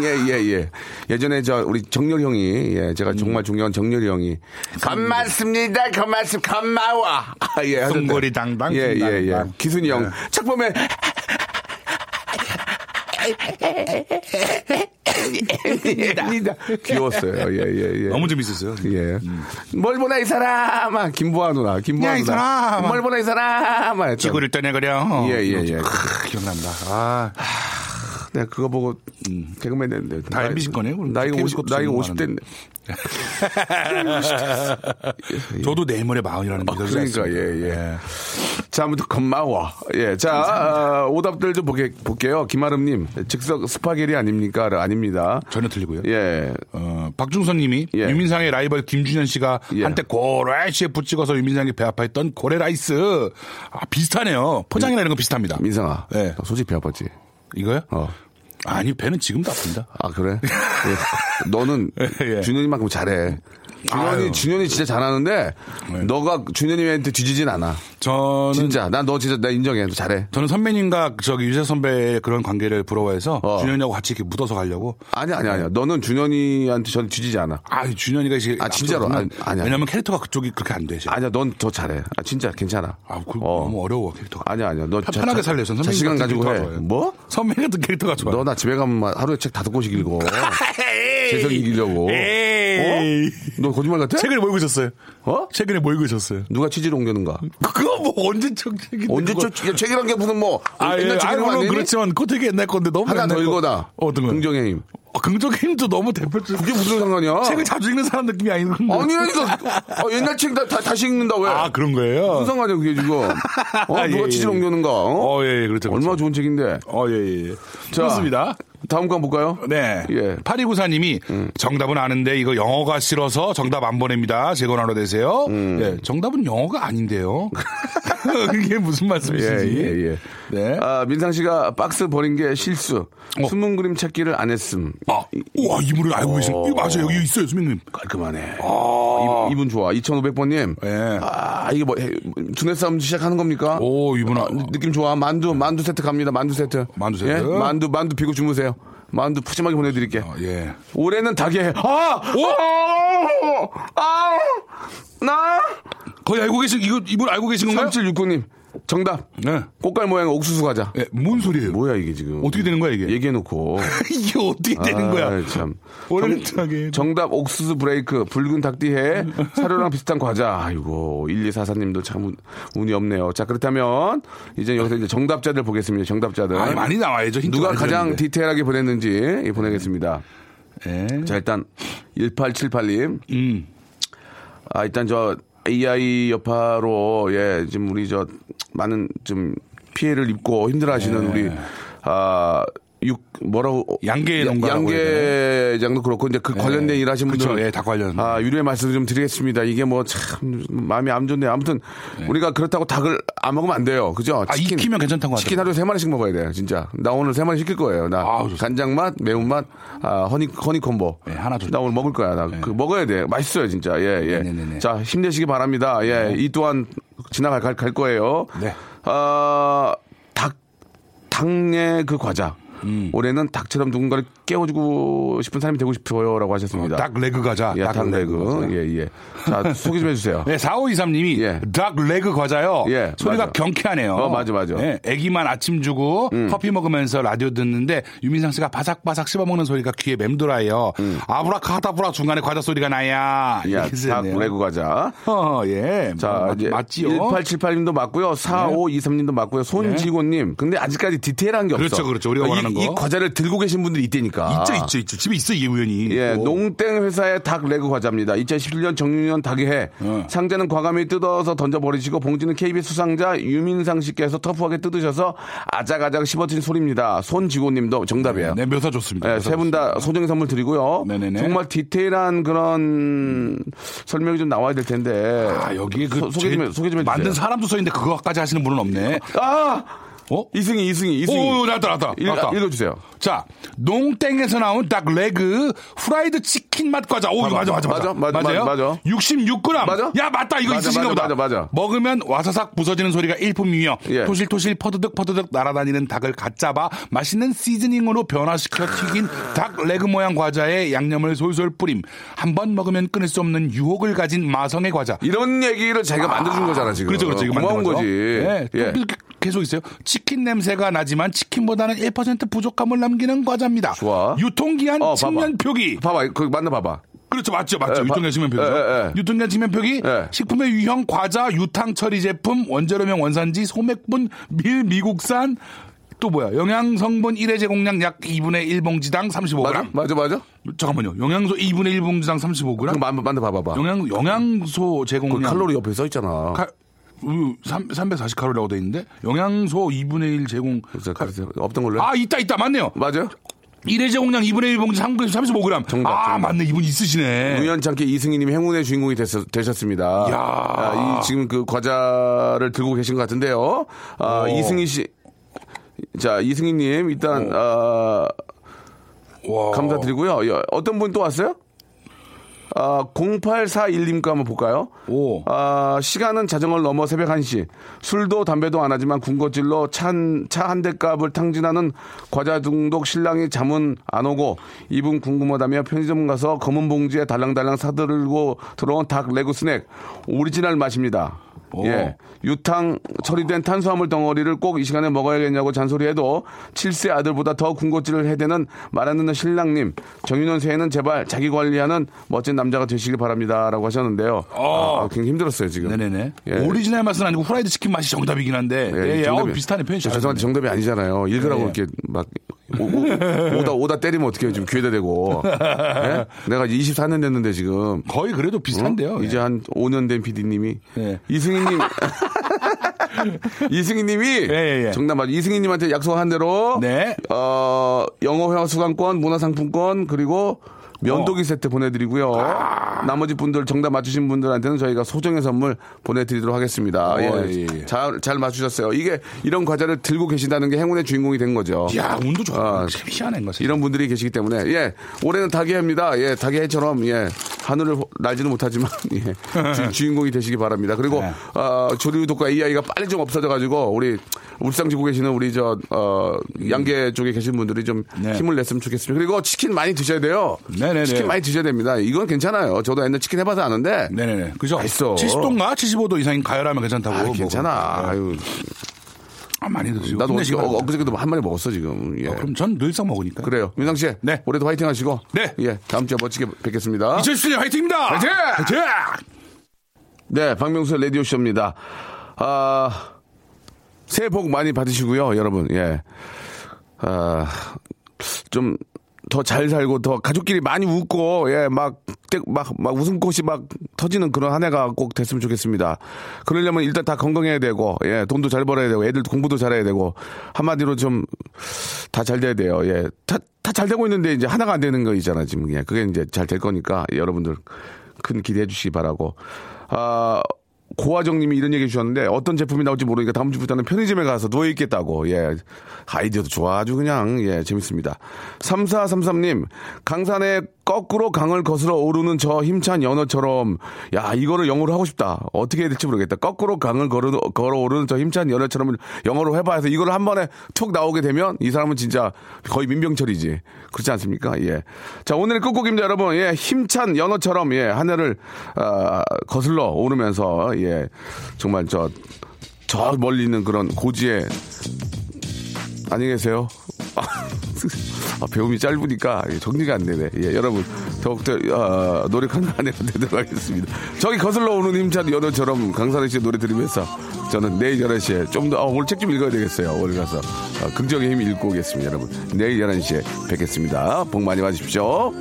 예, 예, 예. 예전에 저, 우리 정렬 형이, 예, 제가 정말 존경한 정렬 형이. 고맙습니다, 고맙습니다, 고마워. 아, 예. 숨골이 당당. 예, 예, 예. 기순이 예. 형. 첫 보면. 귀여웠어요. 예, 예, 예. 너무 재밌었어요. 예. 음. 뭘 보나 이 사람아. 김보아 누나. 김보아 누나. 사람아. 뭘 보나 이 사람아. 지구를 떠내거려. 예, 예, 예. 크, 기억난다. 아. 네, 그거 보고, 음, 개그맨 했는데. 다 엠비씨 거네요? 나이가 오십, 나이가 오십 대인데. 저도 내일모레 마흔이라는 거. 아, 그러니까, 예, 예. 자, 아무튼 고마워. 예, 자, 어, 오답들 좀 보게, 볼게요. 김아름님, 즉석 스파게리 아닙니까? 아닙니다. 전혀 틀리고요. 예. 어, 박중선님이 예. 유민상의 라이벌 김준현 씨가 예. 한때 고래씨에 붙이고서 유민상이 배 아파했던 고래라이스. 아, 비슷하네요. 포장이나 음, 이런 거 비슷합니다. 민상아. 예. 솔직히 배 아팠지. 이거요? 어. 아니, 배는 지금도 아픕니다. 아, 그래? 예. 너는 예. 준현이만큼 잘해. 준현이, 아유. 준현이 진짜 잘하는데, 예. 너가 준현이한테 뒤지진 않아. 저는. 진짜. 난 너 진짜, 나 인정해. 너 잘해. 저는 선배님과 저기 유재 선배의 그런 관계를 부러워해서, 어. 준현이하고 같이 이렇게 묻어서 가려고. 아니, 아니, 아니. 너는 준현이한테 전 뒤지지 않아. 아 준현이가 이제. 아, 진짜로. 아니, 아니. 왜냐면 캐릭터가 그쪽이 그렇게 안 돼. 제가. 아니야, 넌 더 잘해. 아, 진짜, 괜찮아. 아, 그, 어. 너무 어려워, 캐릭터가. 아니야, 아니야. 너 자, 편하게 살려. 선 자신감 가지고 해. 좋아요. 뭐? 선배 같은 캐릭터가 좋아. 너 나 집에 가면 하루에 책 다섯 권씩 읽어. 재석이 읽으려고. 에이. 어? 너 거짓말 같아? 최근에 뭐 읽으셨어요? 어? 최근에 뭐 읽으셨어요? 누가 취지를 옮겨는가? 그거 뭐 언제 책 언제 책이란 게 무슨 뭐 아, 옛날 책이 아니면 그렇지만 그거 되게 옛날 건데 너무 하나 더 읽어다. 어떤 거? 긍정의 힘. 어, 긍정의 힘도 너무 대표적. 그게 무슨 상관이야? 책을 자주 읽는 사람 느낌이 아닌 건데. 아니라니까. 아, 옛날 책 다, 다, 다시 읽는다 왜? 아 그런 거예요? 무슨 상관이야 그게 지금? 어, 누가 취지를 옮겨는가? 어? 어, 예, 예, 그렇죠. 얼마나 그렇죠. 좋은 책인데. 어, 예, 예. 자, 그렇습니다. 다음 거 볼까요? 네. 예. 파리구사님이 음. 정답은 아는데 이거 영어가 싫어서 정답 안 보냅니다. 재건하러 되세요. 음. 예. 정답은 영어가 아닌데요. 그게 무슨 말씀이신지. 예, 예, 예. 네. 아, 민상 씨가 박스 버린 게 실수. 어. 숨은 그림 찾기를 안 했음. 아, 우와, 이분을 알고 계신. 이거 맞아요. 여기 있어요, 수민님. 깔끔하네. 아. 이분 좋아. 이천오백 번님. 예. 아, 이게 뭐, 두뇌 싸움 시작하는 겁니까? 오, 이분아. 아, 느낌 좋아. 만두, 만두 세트 갑니다. 만두 세트. 만두 세트. 예? 만두, 만두 비고 주무세요. 만두 푸짐하게 보내드릴게. 어, 예. 올해는 닭에. 아! 오! 아! 나! 거의 알고 계신, 이거, 이분 알고 계신 건가요? 삼칠육구 님. 정답. 네. 꽃갈 모양 옥수수 과자. 예, 뭔 소리예요? 뭐야, 이게 지금. 어떻게 되는 거야, 이게? 얘기해놓고. 이게 어떻게 아, 되는 거야? 참. 정, 정답 옥수수 브레이크. 붉은 닭띠해. 사료랑 비슷한 과자. 아이고, 일이사사 님도 참 운이 없네요. 자, 그렇다면, 이제 여기서 이제 정답자들 보겠습니다. 정답자들. 아, 많이 나와야죠. 힌트 누가 가장 드렸는데. 디테일하게 보냈는지 보내겠습니다. 예. 자, 일단, 일팔칠팔 님. 음. 아, 일단 저, 에이아이 여파로, 예, 지금 우리 저, 많은 좀 피해를 입고 힘들어 하시는 예. 우리, 아, 육 뭐라고 양계 양계장도 그렇고 이제 그 관련된 예. 일 하신 분들 예, 다 관련. 아 유례 말씀을 좀 드리겠습니다. 이게 뭐 참 마음이 안 좋네요. 아무튼 예. 우리가 그렇다고 닭을 안 먹으면 안 돼요. 그죠? 아 치킨, 익히면 괜찮다고 하죠. 치킨 하루 세 마리씩 먹어야 돼요. 진짜 나 오늘 세 마리 시킬 거예요. 나 아, 간장 맛, 매운 맛, 아, 허니 허니 콤보. 예, 하나 줘. 나 오늘 먹을 거야. 나 예. 그 먹어야 돼. 맛있어요 진짜. 예 예. 네네네. 자 힘내시기 바랍니다. 예, 네. 이 또한 지나갈 갈, 갈 거예요. 네. 아 닭 닭의 그 과자. 음. 올해는 닭처럼 누군가를 깨워주고 싶은 사람이 되고 싶어요라고 하셨습니다. 어, 닭 레그 과자. 예, 닭, 닭 레그. 예예. 예. 자 소개 좀 해주세요. 네, 사오이삼님이 예. 닭 레그 과자요. 예, 소리가 맞아. 경쾌하네요. 어 맞아 맞아. 예, 애기만 아침 주고 음. 커피 먹으면서 라디오 듣는데 유민상 씨가 바삭바삭 씹어 먹는 소리가 귀에 맴돌아요. 음. 아브라카다브라 중간에 과자 소리가 나야. 예, 닭 레그 과자. 어 예. 자 맞, 예. 맞지요. 일팔칠팔님도 맞고요. 사오이삼님도 맞고요. 손지곤님. 근데 아직까지 디테일한 게 없어. 그렇죠 그렇죠. 우리가 원하는. 이 과자를 들고 계신 분들이 있다니까. 있죠, 있죠, 있죠. 집에 있어, 이게 우연히. 예, 오. 농땡 회사의 닭 레그 과자입니다. 이천십칠년 정유년 닭의 해. 어. 상자는 과감히 뜯어서 던져버리시고, 봉지는 케이비에스 수상자 유민상 씨께서 터프하게 뜯으셔서 아작아작 씹어진 소리입니다. 손지고 님도 정답이에요. 네, 네 묘사 좋습니다. 예, 세 분 다 소정의 선물 드리고요. 네네네. 정말 디테일한 그런 설명이 좀 나와야 될 텐데. 아, 여기에 그. 소, 소개 좀 해, 소개 좀 해주세요. 만든 사람도 써있는데 그거까지 하시는 분은 없네. 아! 어? 이승희, 이승희, 이승희. 오, 나왔다, 나왔다. 일, 나왔다. 읽어주세요. 자, 농땡에서 나온 닭 레그 후라이드 치킨 맛 과자. 오, 맞아, 맞아, 맞아. 맞아, 맞아. 맞아요? 맞아. 육십육 그램. 맞아? 야, 맞다. 이거 맞아, 있으신가 맞아, 보다. 맞아, 맞아. 먹으면 와사삭 부서지는 소리가 일품이며 예. 토실토실 퍼드득 퍼드득 날아다니는 닭을 갓 잡아 맛있는 시즈닝으로 변화시켜 튀긴 닭 레그 모양 과자에 양념을 솔솔 뿌림. 한번 먹으면 끊을 수 없는 유혹을 가진 마성의 과자. 이런 얘기를 자기가 아, 만들어준 거잖아, 지금. 그렇죠, 그렇죠. 고마운 거지. 예. 예. 계속 있어요. 치킨 냄새가 나지만 치킨보다는 일 퍼센트 부족함을 남기는 과자입니다. 좋아. 유통기한 어, 측면 봐봐. 표기. 봐봐. 그 맞나 봐봐. 그렇죠. 맞죠. 맞죠. 에, 유통기한 측면 표기죠. 에, 에. 유통기한 측면 표기. 에. 식품의 유형 과자, 유탕 처리 제품, 원재료명 원산지, 소맥분, 밀 미국산. 또 뭐야? 영양성분 일 회 제공량 약 이분의 일 봉지당 삼십오 그램. 맞아? 맞아 맞아. 잠깐만요. 영양소 이분의 일 봉지당 삼십오 그램. 그럼 한번 만나 봐봐 봐. 영양 영양소 제공량. 그 칼로리 옆에 써 있잖아. 칼... 삼백사십 칼로리라고 돼 있는데 영양소 이분의 일 제공 칼... 없던 걸로 아 있다 있다 맞네요 맞아요 일 회 제공량 이분의 일 봉지 삼십오 그램 정답, 아 정답. 맞네 이분 있으시네 우연찮게 이승희님이 행운의 주인공이 됐어, 되셨습니다 이야. 아, 이, 지금 그 과자를 들고 계신 것 같은데요 아, 이승희 씨 자 이승희님 일단 아, 감사드리고요 어떤 분 또 왔어요? 아, 공팔사일님과 한번 볼까요? 오. 아, 시간은 자정을 넘어 새벽 한 시. 술도 담배도 안 하지만 군것질로 차 한 대 값을 탕진하는 과자 중독 신랑이 잠은 안 오고 이분 궁금하다며 편의점 가서 검은 봉지에 달랑달랑 사들고 들어온 닭 레그 스낵. 오리지널 맛입니다. 오. 예. 유탕 처리된 탄수화물 덩어리를 꼭 이 시간에 먹어야겠냐고 잔소리해도 칠 세 아들보다 더 군것질을 해대는 말하는 신랑님 정윤원 새해는 제발 자기 관리하는 멋진 남자가 되시길 바랍니다라고 하셨는데요. 어. 아, 굉장히 힘들었어요 지금. 네네네. 예. 오리지널 맛은 아니고 후라이드 치킨 맛이 정답이긴 한데. 예, 예, 예. 어, 비슷하네 편이. 죄송한데 정답이 아니잖아요. 읽으라고 예. 이렇게 막 오, 오, 오다 오다 때리면 어떻게 해요 지금 귀에다 대고. 예? 내가 이십사 년 됐는데 지금 거의 그래도 비슷한데요. 응? 예. 이제 한 오 년 된 피디님이 예. 이승 이승희님이 예, 예. 정답 맞죠? 이승희님한테 약속한 대로 네. 어, 영어회화 수강권, 문화상품권 그리고 면도기 어. 세트 보내드리고요. 아~ 나머지 분들 정답 맞추신 분들한테는 저희가 소정의 선물 보내드리도록 하겠습니다. 어, 예. 예, 예. 잘, 잘 맞추셨어요. 이게 이런 과자를 들고 계신다는 게 행운의 주인공이 된 거죠. 이야 운도 좋아. 희한한 거 이런 분들이 계시기 때문에 예 올해는 닭의 해입니다. 예 닭의 해처럼 예. 하늘을 날지는 못하지만 예, 주, 주인공이 되시기 바랍니다. 그리고 네. 어, 조류독과 에이아이가 빨리 좀 없어져가지고 우리 울산지구 계시는 우리 저 어, 양계 쪽에 계신 분들이 좀 네. 힘을 냈으면 좋겠습니다. 그리고 치킨 많이 드셔야 돼요. 네네네. 치킨 많이 드셔야 됩니다. 이건 괜찮아요. 저도 옛날 치킨 해봐서 아는데. 네네네. 그죠? 맛있어. 칠십 도인가 칠십오 도 이상인 가열하면 괜찮다고. 아, 괜찮아. 네. 아유. 아, 많이 드시고. 나도 어저께, 엊그저께도 한 마리 먹었어, 지금. 예. 아, 그럼 전 늘상 먹으니까. 그래요. 민상 씨. 네. 올해도 화이팅 하시고. 네. 예. 다음 주에 멋지게 뵙겠습니다. 이천십칠 년 화이팅입니다. 화이팅! 화이팅! 네. 박명수의 라디오쇼입니다. 아, 새해 복 많이 받으시고요, 여러분. 예. 아, 좀 더 잘 살고 더 가족끼리 많이 웃고 예 막 막 막 웃음꽃이 막 터지는 그런 한 해가 꼭 됐으면 좋겠습니다. 그러려면 일단 다 건강해야 되고 예 돈도 잘 벌어야 되고 애들 공부도 잘해야 되고 한마디로 좀 다 잘 돼야 돼요. 예 다 다 잘 되고 있는데 이제 하나가 안 되는 거 있잖아 지금. 예 그게 이제 잘 될 거니까 여러분들 큰 기대해 주시기 바라고. 아 고화정님이 이런 얘기 주셨는데 어떤 제품이 나올지 모르니까 다음 주부터는 편의점에 가서 누워있겠다고. 예 아이디어도 좋아 아주 그냥 예 재밌습니다. 삼사삼삼님 강산에 거꾸로 강을 거슬러 오르는 저 힘찬 연어처럼 야 이거를 영어로 하고 싶다. 어떻게 해야 될지 모르겠다. 거꾸로 강을 걸어, 걸어 오르는 저 힘찬 연어처럼 영어로 해봐서 이걸 한 번에 툭 나오게 되면 이 사람은 진짜 거의 민병철이지. 그렇지 않습니까? 예. 자 오늘의 끝곡입니다 여러분. 예 힘찬 연어처럼 예 하늘을 어, 거슬러 오르면서 예 정말 저 저 멀리 있는 그런 고지에 안녕히 계세요. 아, 배움이 짧으니까 정리가 안 되네. 예, 여러분 더욱더 어, 노력하는 안 해도 되도록 하겠습니다. 저기 거슬러 오는 힘찬 연어처럼 강산희 씨의 노래 들으면서 저는 내일 열한 시에 좀 더 아, 오늘 책 좀 읽어야 되겠어요. 오늘 가서 어, 긍정의 힘 읽고 오겠습니다. 여러분 내일 열한 시에 뵙겠습니다. 복 많이 받으십시오.